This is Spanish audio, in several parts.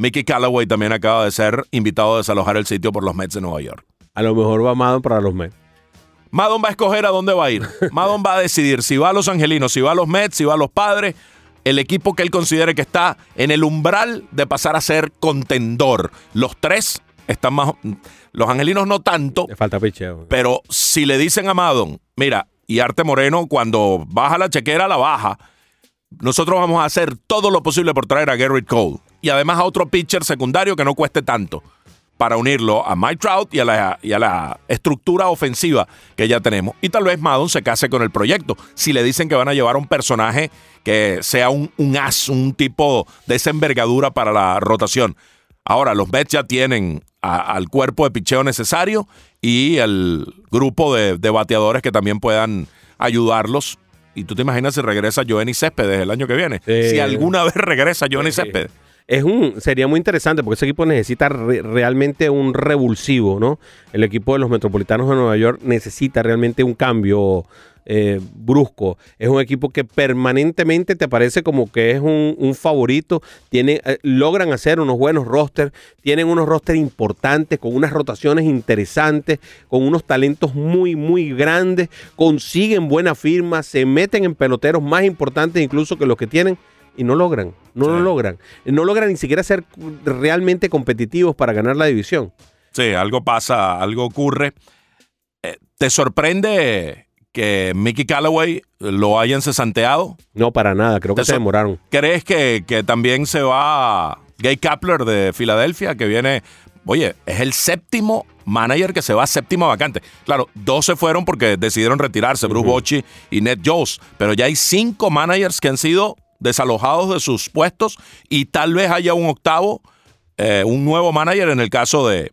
Mickey Callaway también acaba de ser invitado a desalojar el sitio por los Mets de Nueva York. A lo mejor va Maddon para los Mets. Maddon va a escoger a dónde va a ir. Maddon va a decidir si va a los Angelinos, si va a los Mets, si va a los Padres. El equipo que él considere que está en el umbral de pasar a ser contendor. Los tres están más... Los Angelinos no tanto. Le falta picheo. Pero si le dicen a Maddon, mira, y Arte Moreno, cuando baja la chequera, la baja. Nosotros vamos a hacer todo lo posible por traer a Garrett Cole. Y además a otro pitcher secundario que no cueste tanto, para unirlo a Mike Trout y a la estructura ofensiva que ya tenemos. Y tal vez Maddon se case con el proyecto, si le dicen que van a llevar a un personaje que sea un as, un tipo de esa envergadura para la rotación. Ahora, los Mets ya tienen al cuerpo de picheo necesario y el grupo de bateadores que también puedan ayudarlos. Y tú te imaginas si regresa Johnny Céspedes el año que viene. Si alguna vez regresa Johnny Céspedes. Sería muy interesante porque ese equipo necesita realmente un revulsivo, ¿no? El equipo de los Metropolitanos de Nueva York necesita realmente un cambio brusco. Es un equipo que permanentemente te parece como que es un favorito. Logran hacer unos buenos rosters, tienen unos rosters importantes, con unas rotaciones interesantes, con unos talentos muy, muy grandes, consiguen buenas firmas, se meten en peloteros más importantes incluso que los que tienen. Y no logran. No logran ni siquiera ser realmente competitivos para ganar la división. Sí, algo pasa, algo ocurre. ¿Te sorprende que Mickey Callaway lo hayan cesanteado? No, para nada. Creo que se demoraron. ¿Crees que también se va Gabe Kapler de Filadelfia, que viene... Oye, es el séptimo manager que se va a séptima vacante. Claro, 2 se fueron porque decidieron retirarse, Bruce Bochy y Ned Jones. Pero ya hay 5 managers que han sido... desalojados de sus puestos y tal vez haya un octavo, un nuevo manager en el caso de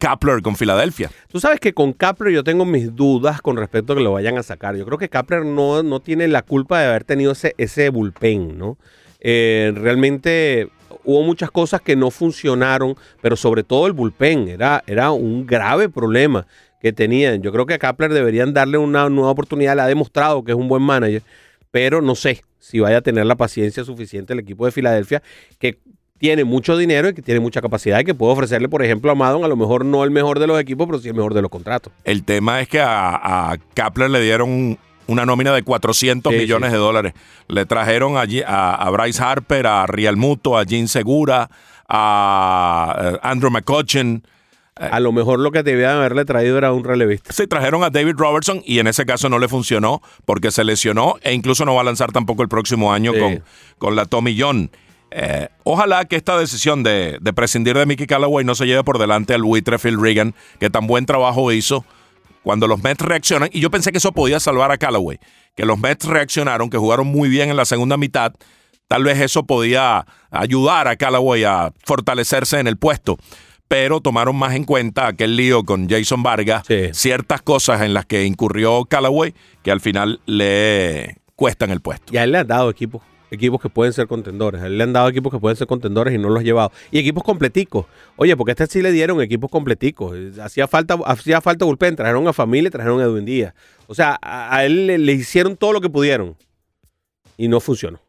Kapler con Filadelfia. Tú sabes que con Kapler yo tengo mis dudas con respecto a que lo vayan a sacar. Yo creo que Kapler no tiene la culpa de haber tenido ese bullpen, ¿no? Realmente hubo muchas cosas que no funcionaron, pero sobre todo el bullpen era un grave problema que tenían. Yo creo que a Kapler deberían darle una nueva oportunidad. Le ha demostrado que es un buen manager, pero no sé si vaya a tener la paciencia suficiente el equipo de Filadelfia, que tiene mucho dinero y que tiene mucha capacidad y que puede ofrecerle, por ejemplo, a Maddon, a lo mejor no el mejor de los equipos, pero sí el mejor de los contratos. El tema es que a Kapler le dieron una nómina de $400 millones de dólares. Le trajeron allí a Bryce Harper, a Real Muto, a Gene Segura, a Andrew McCutcheon. A lo mejor lo que debían haberle traído era un relevista. Sí, trajeron a David Robertson y en ese caso no le funcionó porque se lesionó e incluso no va a lanzar tampoco el próximo año con la Tommy John. Ojalá que esta decisión de prescindir de Mickey Callaway no se lleve por delante al buitre Phil Regan, que tan buen trabajo hizo cuando los Mets reaccionan. Y yo pensé que eso podía salvar a Callaway, que los Mets reaccionaron, que jugaron muy bien en la segunda mitad. Tal vez eso podía ayudar a Callaway a fortalecerse en el puesto. Pero tomaron más en cuenta aquel lío con Jason Vargas, ciertas cosas en las que incurrió Callaway que al final le cuestan el puesto. Y a él le han dado equipos que pueden ser contendores. A él le han dado equipos que pueden ser contendores y no los ha llevado. Y equipos completicos. Oye, porque sí le dieron equipos completicos. Hacía falta bullpen, trajeron a Familia, trajeron a Edwin Díaz. O sea, a él le hicieron todo lo que pudieron y no funcionó.